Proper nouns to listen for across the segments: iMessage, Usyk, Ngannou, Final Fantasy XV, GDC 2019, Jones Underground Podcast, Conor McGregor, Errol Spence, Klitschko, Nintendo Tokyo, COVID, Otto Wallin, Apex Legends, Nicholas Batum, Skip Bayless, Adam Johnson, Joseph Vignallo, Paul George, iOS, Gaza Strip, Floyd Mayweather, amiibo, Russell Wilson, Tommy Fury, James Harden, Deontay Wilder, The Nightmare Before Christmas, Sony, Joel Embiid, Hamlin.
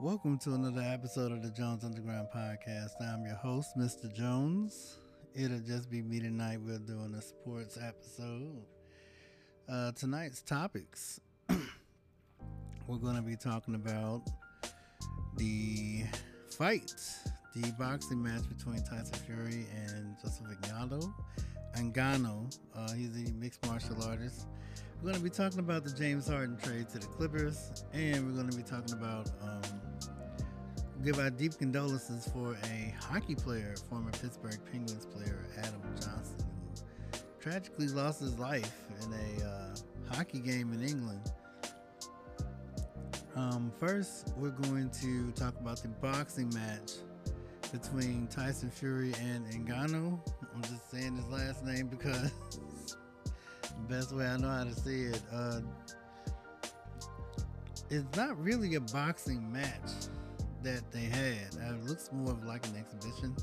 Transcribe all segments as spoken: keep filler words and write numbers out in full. Welcome to another episode of the Jones Underground Podcast. I'm your host, Mister Jones. It'll just be me tonight. We're doing a sports episode. Uh, tonight's topics. We're going to be talking about the fight, the boxing match between Tyson Fury and Joseph Vignallo. Ngannou, uh, he's a mixed martial artist. We're going to be talking about the James Harden trade to the Clippers, and we're going to be talking about um, give our deep condolences for a hockey player, former Pittsburgh Penguins player Adam Johnson, who tragically lost his life in a uh, hockey game in England. Um, first, we're going to talk about the boxing match between Tyson Fury and Ngannou. I'm just saying his last name because the best way I know how to say it. Uh, it's not really a boxing match that they had. Uh, it looks more of like an exhibition.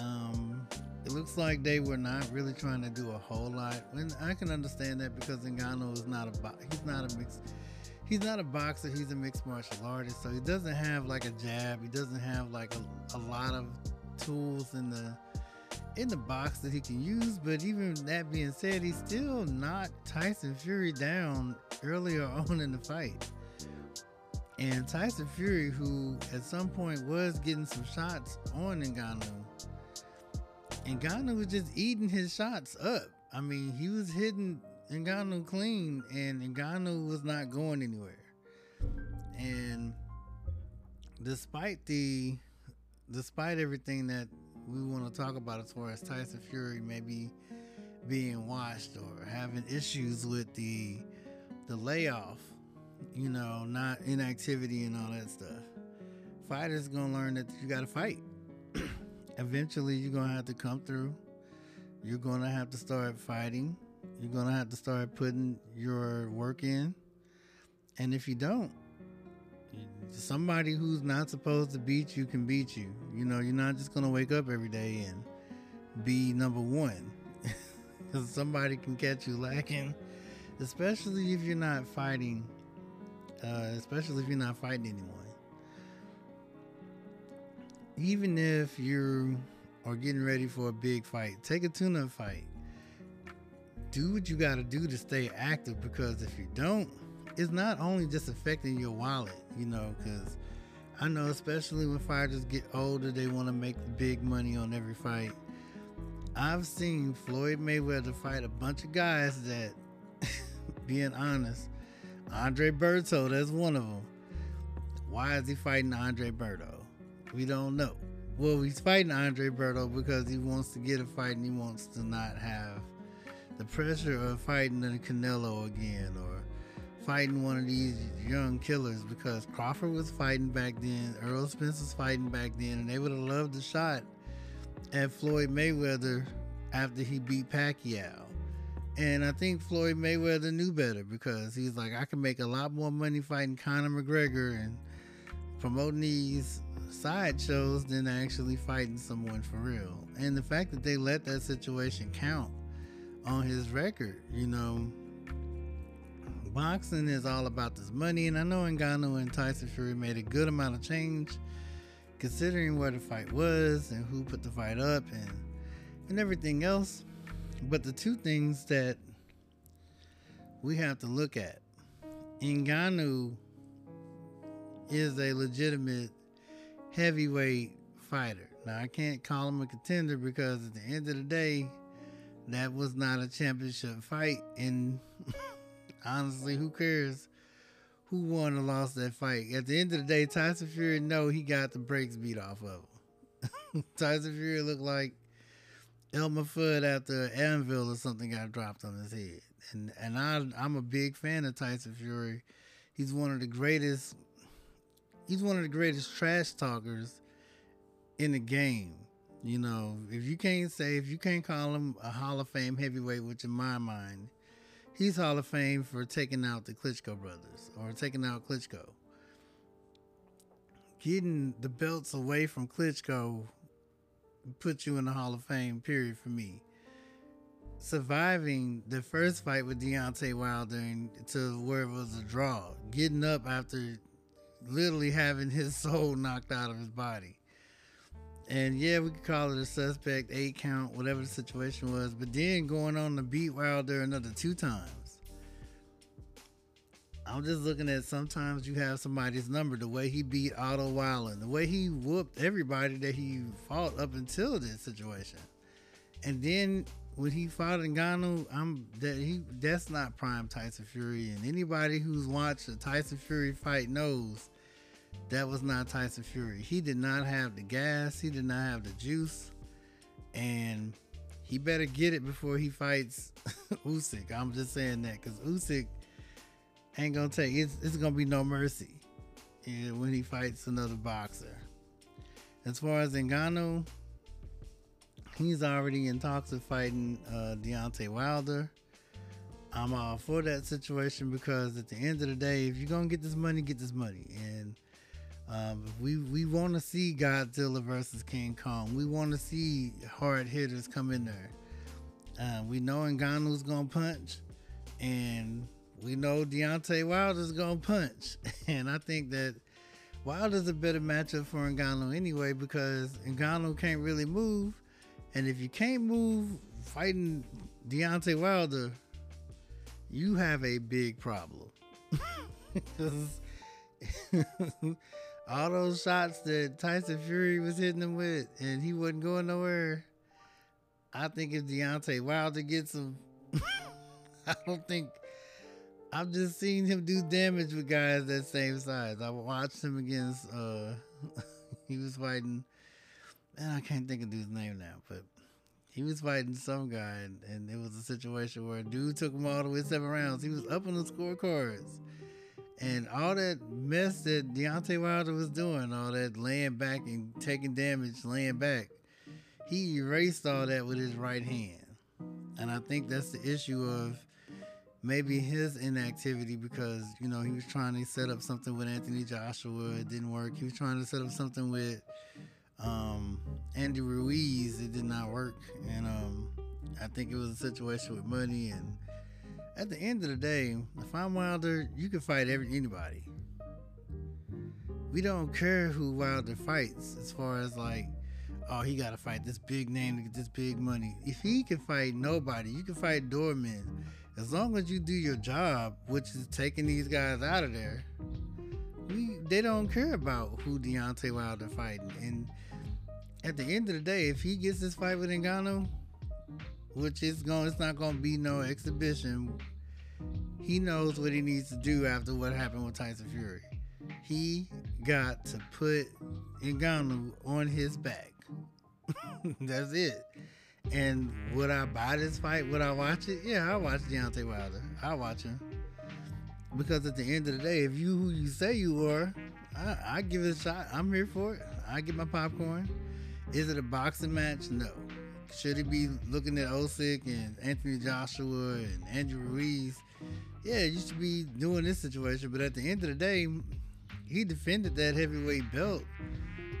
Um, it looks like they were not really trying to do a whole lot. And I can understand that because Ngannou is not a bo- he's not a mixed. He's not a boxer, he's a mixed martial artist, so he doesn't have like a jab, he doesn't have like a, a lot of tools in the in the box that he can use. But even that being said, he still knocked Tyson Fury down earlier on in the fight. And Tyson Fury, who at some point was getting some shots on Ngannou, Ngannou was just eating his shots up. I mean, he was hitting Ngannou clean, and Ngannou was not going anywhere. And despite the despite everything that we want to talk about as far as Tyson Fury maybe being watched or having issues with the the layoff, you know, not inactivity and all that stuff, fighters gonna learn that you gotta fight. Eventually you're gonna have to come through. You're gonna have to start fighting. You're going to have to start putting your work in. And if you don't, somebody who's not supposed to beat you can beat you. You know, you're not just going to wake up every day and be number one. Because somebody can catch you lacking. Especially if you're not fighting. Uh, especially if you're not fighting anyone. Even if you are getting ready for a big fight, take a tune-up fight. Do what you got to do to stay active, because if you don't, it's not only just affecting your wallet, you know, because I know especially when fighters get older, they want to make big money on every fight. I've seen Floyd Mayweather fight a bunch of guys that, being honest, Andre Berto, that's one of them. Why is he fighting Andre Berto? We don't know. Well, he's fighting Andre Berto because he wants to get a fight and he wants to not have the pressure of fighting the Canelo again or fighting one of these young killers, because Crawford was fighting back then, Errol Spence was fighting back then, and they would have loved the shot at Floyd Mayweather after he beat Pacquiao. And I think Floyd Mayweather knew better, because he's like, I can make a lot more money fighting Conor McGregor and promoting these sideshows than actually fighting someone for real. And the fact that they let that situation count on his record, you know, boxing is all about this money. And I know Ngannou and Tyson Fury made a good amount of change considering where the fight was and who put the fight up and and everything else. But the two things that we have to look at: Ngannou is a legitimate heavyweight fighter. Now, I can't call him a contender because at the end of the day, that was not a championship fight, and honestly, who cares who won or lost that fight? At the end of the day, Tyson Fury, no, he got the brakes beat off of him. Tyson Fury looked like Elmer Fudd after an anvil or something got dropped on his head. And and I, I'm a big fan of Tyson Fury. He's one of the greatest. He's one of the greatest trash talkers in the game. You know, if you can't say, if you can't call him a Hall of Fame heavyweight, which in my mind, he's Hall of Fame for taking out the Klitschko brothers or taking out Klitschko. Getting the belts away from Klitschko puts you in the Hall of Fame, period, for me. Surviving the first fight with Deontay Wilder to where it was a draw, getting up after literally having his soul knocked out of his body. And yeah, we could call it a suspect, eight count, whatever the situation was. But then going on to beat Wilder another two times. I'm just looking at, sometimes you have somebody's number. The way he beat Otto Wallin, the way he whooped everybody that he fought up until this situation. And then when he fought Ngannou, I'm that he that's not prime Tyson Fury. And anybody who's watched a Tyson Fury fight knows that was not Tyson Fury. He did not have the gas. He did not have the juice. And he better get it before he fights Usyk. I'm just saying that because Usyk ain't going to take it. It's, it's going to be no mercy and when he fights another boxer. As far as Ngannou, he's already in talks of fighting uh, Deontay Wilder. I'm all for that situation because at the end of the day, if you're going to get this money, get this money. And um, we we want to see Godzilla versus King Kong. We want to see hard hitters come in there. Uh, we know Ngannou's going to punch. And we know Deontay Wilder's going to punch. And I think that Wilder's a better matchup for Ngannou anyway because Ngannou can't really move. And if you can't move fighting Deontay Wilder, you have a big problem. All those shots that Tyson Fury was hitting him with and he wasn't going nowhere. I think if Deontay Wilder gets him, I don't think, I've just seen him do damage with guys that same size. I watched him against, uh, he was fighting, and I can't think of dude's name now, but he was fighting some guy, and, and it was a situation where a dude took him all the way seven rounds. He was up on the scorecards. And all that mess that Deontay Wilder was doing, all that laying back and taking damage, laying back, he erased all that with his right hand. And I think that's the issue of maybe his inactivity because, you know, he was trying to set up something with Anthony Joshua. It didn't work. He was trying to set up something with Um, Andy Ruiz, it did not work. And um, I think it was a situation with money. And at the end of the day, if I'm Wilder, you can fight every anybody. We don't care who Wilder fights as far as like, oh, he got to fight this big name to get this big money. If he can fight nobody, you can fight doormen. As long as you do your job, which is taking these guys out of there, We, they don't care about who Deontay Wilder fighting. And at the end of the day, if he gets this fight with Ngannou, which is going, it's not going to be no exhibition, he knows what he needs to do after what happened with Tyson Fury. He got to put Ngannou on his back. That's it. And would I buy this fight? Would I watch it? Yeah, I'll watch Deontay Wilder. I'll watch him. Because at the end of the day, if you who you say you are, I, I give it a shot. I'm here for it. I get my popcorn. Is it a boxing match? No. Should it be looking at Usyk and Anthony Joshua and Andrew Ruiz? Yeah, you should be doing this situation. But at the end of the day, he defended that heavyweight belt,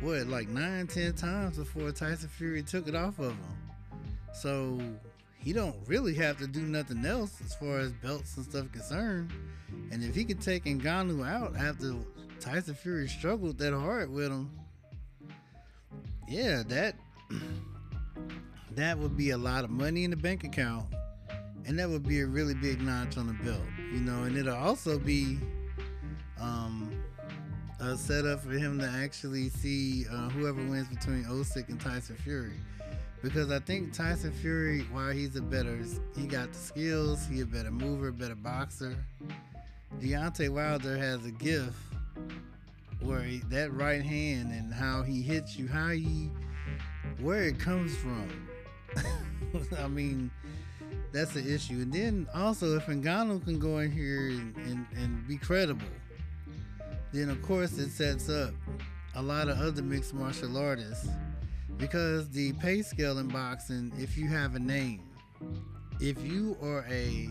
what, like nine, ten times before Tyson Fury took it off of him. So he don't really have to do nothing else as far as belts and stuff concerned. And if he could take Ngannou out after Tyson Fury struggled that hard with him, yeah, that that would be a lot of money in the bank account. And that would be a really big notch on the belt, you know. And it'll also be um, a setup for him to actually see uh, whoever wins between Usyk and Tyson Fury. Because I think Tyson Fury, while he's a better, he got the skills, he a better mover, better boxer. Deontay Wilder has a gift where he, that right hand and how he hits you, how he, where it comes from. I mean, that's the issue. And then also, if Ngannou can go in here and, and, and be credible, then of course it sets up a lot of other mixed martial artists. Because the pay scale in boxing, if you have a name, if you are a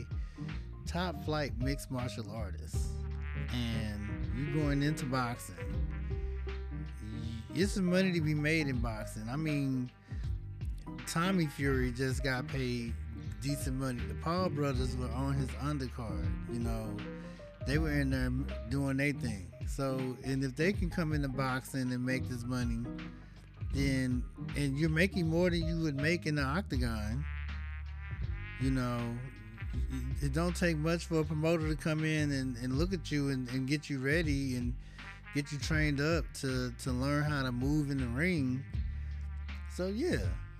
top flight mixed martial artist and you're going into boxing, it's some money to be made in boxing. I mean, Tommy Fury just got paid decent money. The Paul brothers were on his undercard, you know. They were in there doing their thing. So, and if they can come into boxing and make this money, then, and you're making more than you would make in the octagon, you know, it don't take much for a promoter to come in and, and look at you and, and get you ready and get you trained up to, to learn how to move in the ring. So, yeah,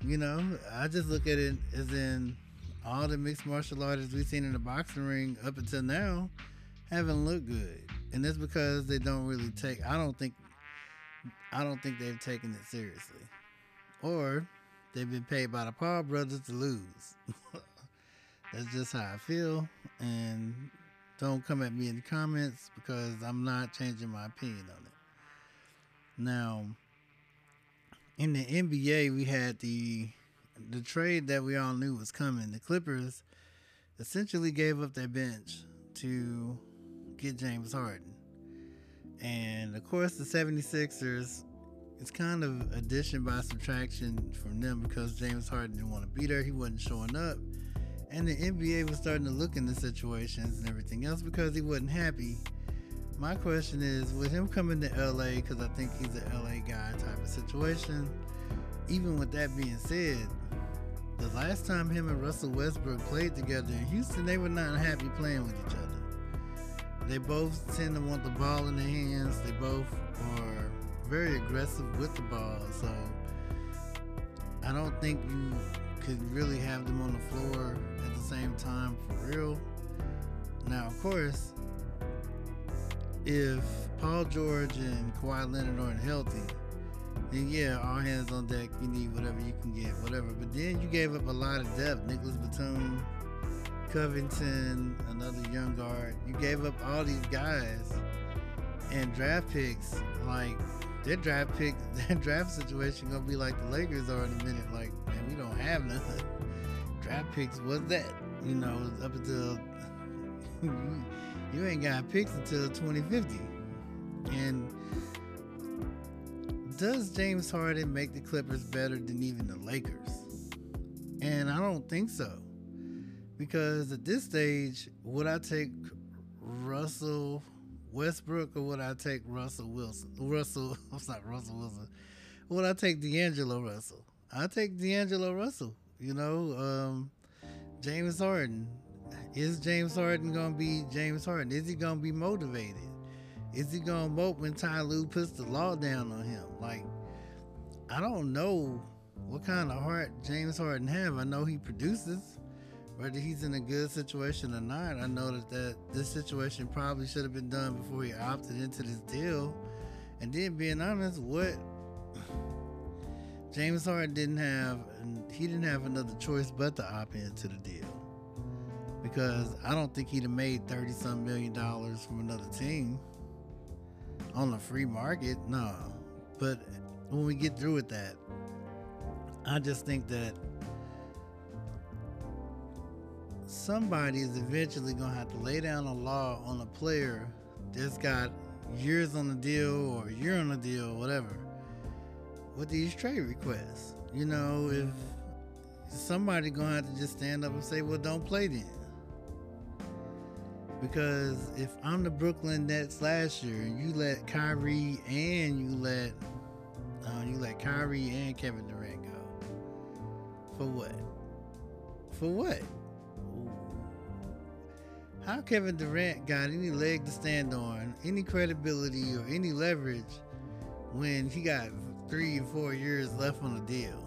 you know, I just look at it as in all the mixed martial artists we've seen in the boxing ring up until now haven't looked good. And that's because they don't really take, I don't think, I don't think they've taken it seriously. Or they've been paid by the Paul brothers to lose. That's just how I feel. And don't come at me in the comments because I'm not changing my opinion on it. Now, in the N B A, we had the the trade that we all knew was coming. The Clippers essentially gave up their bench to get James Harden. And, of course, the seventy-sixers, it's kind of addition by subtraction from them because James Harden didn't want to be there. He wasn't showing up. And the N B A was starting to look into situations and everything else because he wasn't happy. My question is, with him coming to L A, because I think he's an L A guy type of situation, even with that being said, the last time him and Russell Westbrook played together in Houston, they were not happy playing with each other. They both tend to want the ball in their hands. They both are very aggressive with the ball. So I don't think you could really have them on the floor at the same time for real. Now, of course, if Paul George and Kawhi Leonard aren't healthy, then yeah, all hands on deck, you need whatever you can get, whatever. But then you gave up a lot of depth. Nicholas Batum, Covington, another young guard. You gave up all these guys and draft picks. Like, their draft pick, their draft situation gonna be like the Lakers are in a minute. Like, man, we don't have nothing. Draft picks, what's that? You know, up until... You ain't got picks until twenty fifty. And does James Harden make the Clippers better than even the Lakers? And I don't think so. Because at this stage, would I take Russell Westbrook or would I take Russell Wilson? Russell, I'm sorry, Russell Wilson. Would I take D'Angelo Russell? I take D'Angelo Russell. You know, um, James Harden. Is James Harden going to be James Harden? Is he going to be motivated? Is he going to mope when Ty Lue puts the law down on him? Like, I don't know what kind of heart James Harden have. I know he produces. Whether he's in a good situation or not, I know that, that this situation probably should have been done before he opted into this deal. And then, being honest, what James Harden didn't have, and he didn't have another choice but to opt into the deal. Because I don't think he'd have made thirty-some million dollars from another team on the free market. No. But when we get through with that, I just think that somebody is eventually going to have to lay down a law on a player that's got years on the deal or a year on the deal, whatever, with these trade requests. You know, if somebody going to have to just stand up and say, well, don't play then. Because if I'm the Brooklyn Nets last year and you let Kyrie and you let uh, you let Kyrie and Kevin Durant go, for what? For what? How Kevin Durant got any leg to stand on, any credibility or any leverage when he got three and four years left on the deal?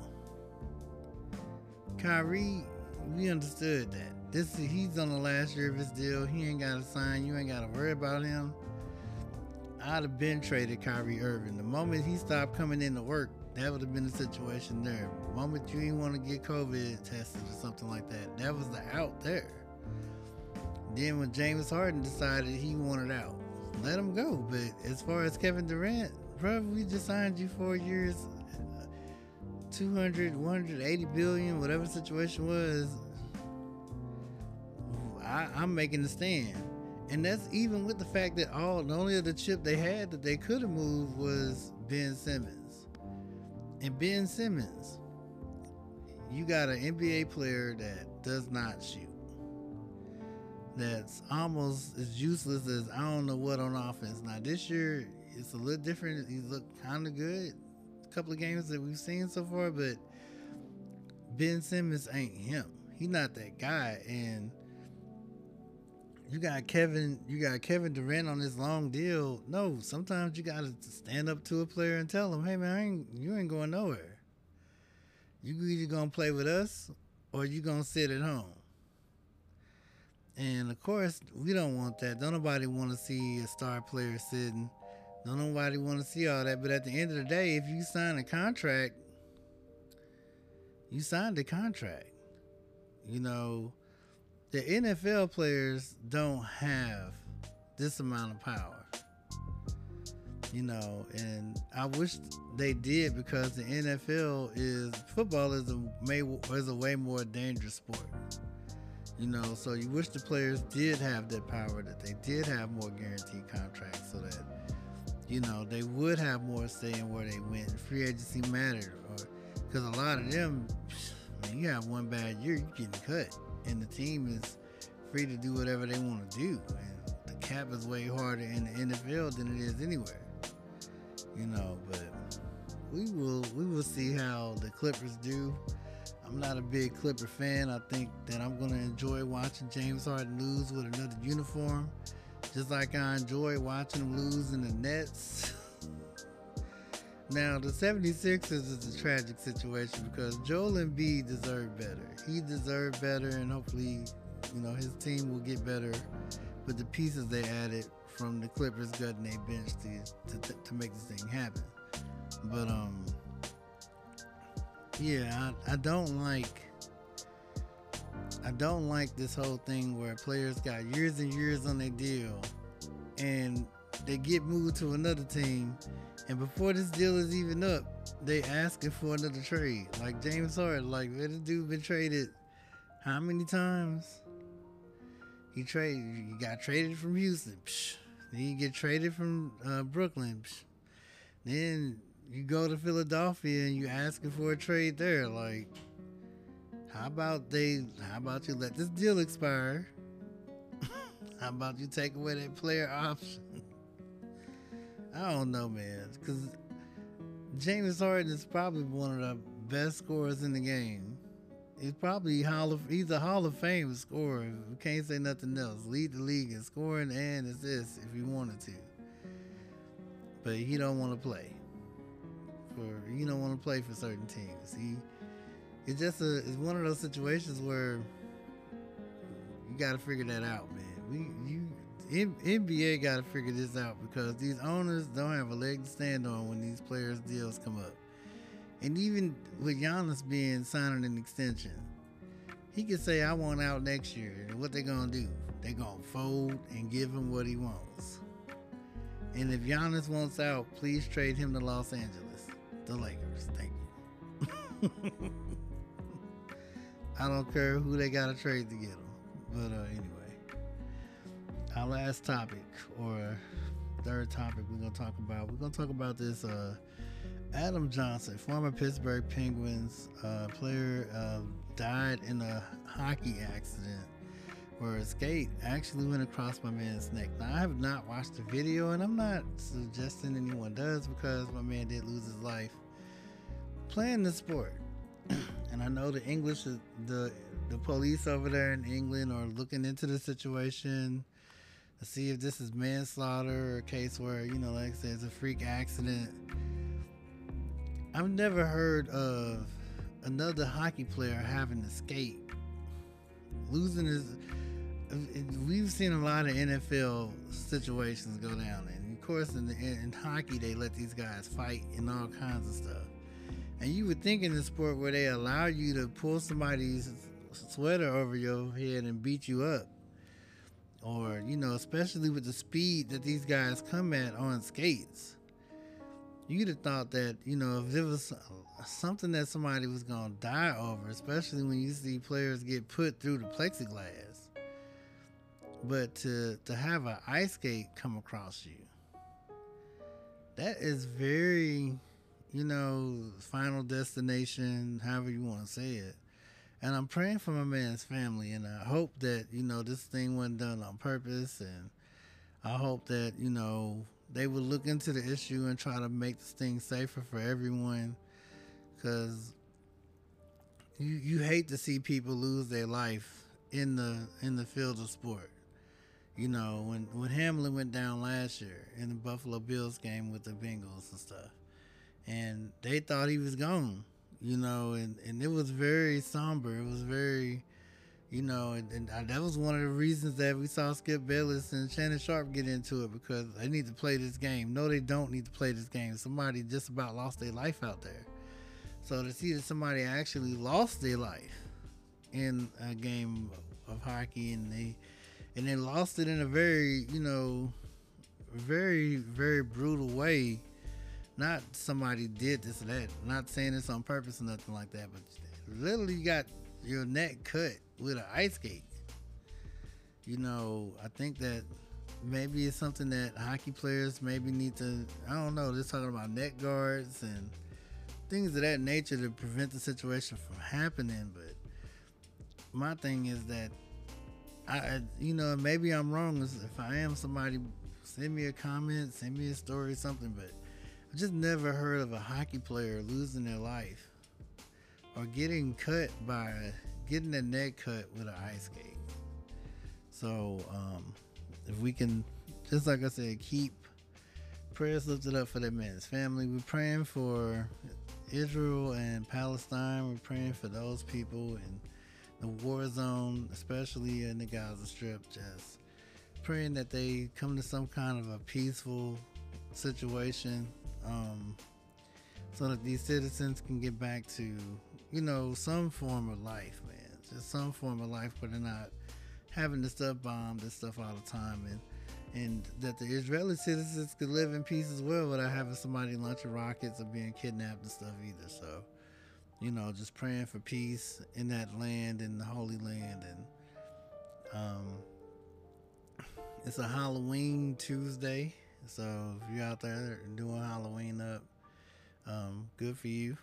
Kyrie, we understood that. This he's on the last year of his deal. He ain't got to sign. You ain't got to worry about him. I'd have been traded Kyrie Irving. The moment he stopped coming into work, that would have been the situation there. The moment you didn't want to get COVID tested or something like that, that was the out there. Then when James Harden decided he wanted out, let him go. But as far as Kevin Durant, bro, we just signed you four years, two hundred, one hundred eighty billion, whatever the situation was. I, I'm making the stand. And that's even with the fact that all the only other chip they had that they could have moved was Ben Simmons. And Ben Simmons, you got an N B A player that does not shoot. that's almost as useless as I don't know what on offense. Now this year it's a little different. He looked kind of good a couple of games that we've seen so far, but Ben Simmons ain't him. He's not that guy. And you got Kevin, you got Kevin Durant on this long deal. No, sometimes you gotta stand up to a player and tell him, hey man, I ain't, you ain't going nowhere. You either gonna play with us or you gonna sit at home. And of course, we don't want that. Don't nobody want to see a star player sitting. Don't nobody want to see all that. But at the end of the day, if you sign a contract, you signed a contract. You know, the N F L players don't have this amount of power. You know, and I wish they did, because the N F L is, football is a, may, is a way more dangerous sport. You know, so you wish the players did have that power, that they did have more guaranteed contracts, so that, you know, they would have more say in where they went. Free agency mattered, or because a lot of them, man, you have one bad year, you're getting cut, and the team is free to do whatever they want to do. And the cap is way harder in the N F L than it is anywhere. You know, but we will we will see how the Clippers do. I'm not a big Clipper fan. I think that I'm going to enjoy watching James Harden lose with another uniform, just like I enjoy watching him lose in the Nets. Now, the seventy-sixers is a tragic situation because Joel Embiid deserved better. He deserved better, and hopefully, you know, his team will get better with the pieces they added from the Clippers gutting their bench to, to, to make this thing happen. But, um... yeah, I, I don't like I don't like this whole thing where players got years and years on their deal and they get moved to another team, and before this deal is even up, they asking for another trade. Like James Harden, like, man, this dude been traded how many times? He traded he got traded from Houston. Psh. Then you get traded from uh, Brooklyn. Psh. Then you go to Philadelphia and you asking for a trade there. Like, how about they? How about you let this deal expire? How about you take away that player option? I don't know, man. Because James Harden is probably one of the best scorers in the game. He's probably Hall of, he's a Hall of Fame scorer. We can't say nothing else. Lead the league in scoring and assists if he wanted to. But he don't want to play. Or you don't want to play for certain teams. He, it's just a, it's one of those situations where you got to figure that out, man. We, you, N B A got to figure this out, because these owners don't have a leg to stand on when these players' deals come up. And even with Giannis being signing an extension, he could say, "I want out next year." And what they gonna do? They gonna fold and give him what he wants. And if Giannis wants out, please trade him to Los Angeles. The Lakers, thank you. I don't care who they got to trade to get them. But uh, anyway, our last topic, or third topic we're going to talk about, we're going to talk about this uh, Adam Johnson, former Pittsburgh Penguins uh, player, uh, died in a hockey accident where a skate actually went across my man's neck. Now, I have not watched the video, and I'm not suggesting anyone does, because my man did lose his life playing the sport. And I know the English, the the police over there in England are looking into the situation to see if this is manslaughter or a case where, you know, like I said, it's a freak accident. I've never heard of another hockey player having to skate, losing his... We've seen a lot of N F L situations go down, and of course in, the, in hockey they let these guys fight and all kinds of stuff. And you would think in the sport where they allow you to pull somebody's sweater over your head and beat you up, or, you know, especially with the speed that these guys come at on skates, you'd have thought that, you know, if it was something that somebody was gonna die over, especially when you see players get put through the plexiglass. But to to have an ice skate come across you, that is very, you know, Final Destination, however you want to say it. And I'm praying for my man's family, and I hope that, you know, this thing wasn't done on purpose, and I hope that, you know, they would look into the issue and try to make this thing safer for everyone, because you you hate to see people lose their life in the in the field of sport. You know, when, when Hamlin went down last year in the Buffalo Bills game with the Bengals and stuff, and they thought he was gone. You know, and, and it was very somber. It was very, you know, and, and I, that was one of the reasons that we saw Skip Bayless and Shannon Sharp get into it, because they need to play this game. No, they don't need to play this game. Somebody just about lost their life out there. So to see that somebody actually lost their life in a game of hockey, and they and they lost it in a very, you know, very, very brutal way. Not somebody did this or that. I'm not saying it's on purpose or nothing like that, but literally you got your neck cut with an ice skate. You know, I think that maybe it's something that hockey players maybe need to, I don't know, they're talking about neck guards and things of that nature to prevent the situation from happening. But my thing is that, I, you know, maybe I'm wrong. If I am, somebody send me a comment, send me a story, something, but I just never heard of a hockey player losing their life or getting cut by getting their neck cut with an ice skate. So um, if we can, just like I said, keep prayers lifted up for that man's family. We're praying for Israel and Palestine. We're praying for those people in the war zone, especially in the Gaza Strip. Just praying that they come to some kind of a peaceful situation. Um, so that these citizens can get back to, you know, some form of life, man. Just some form of life where they're not having this stuff bombed and stuff all the time, and and that the Israeli citizens could live in peace as well without having somebody launching rockets or being kidnapped and stuff either. So, you know, just praying for peace in that land, in the Holy Land. And um, it's a Halloween Tuesday. So if you're out there doing Halloween up, um, good for you.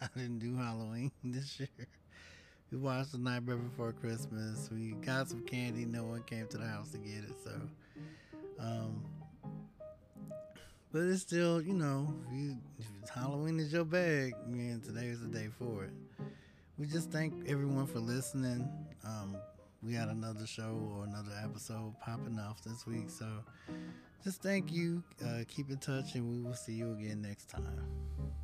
I didn't do Halloween this year. We watched The Nightmare Before Christmas. We got some candy. No one came to the house to get it. So, um, but it's still, you know, if, you, if Halloween is your bag, man, today is the day for it. We just thank everyone for listening. Um, we got another show or another episode popping off this week. So, just thank you. Uh, keep in touch, and we will see you again next time.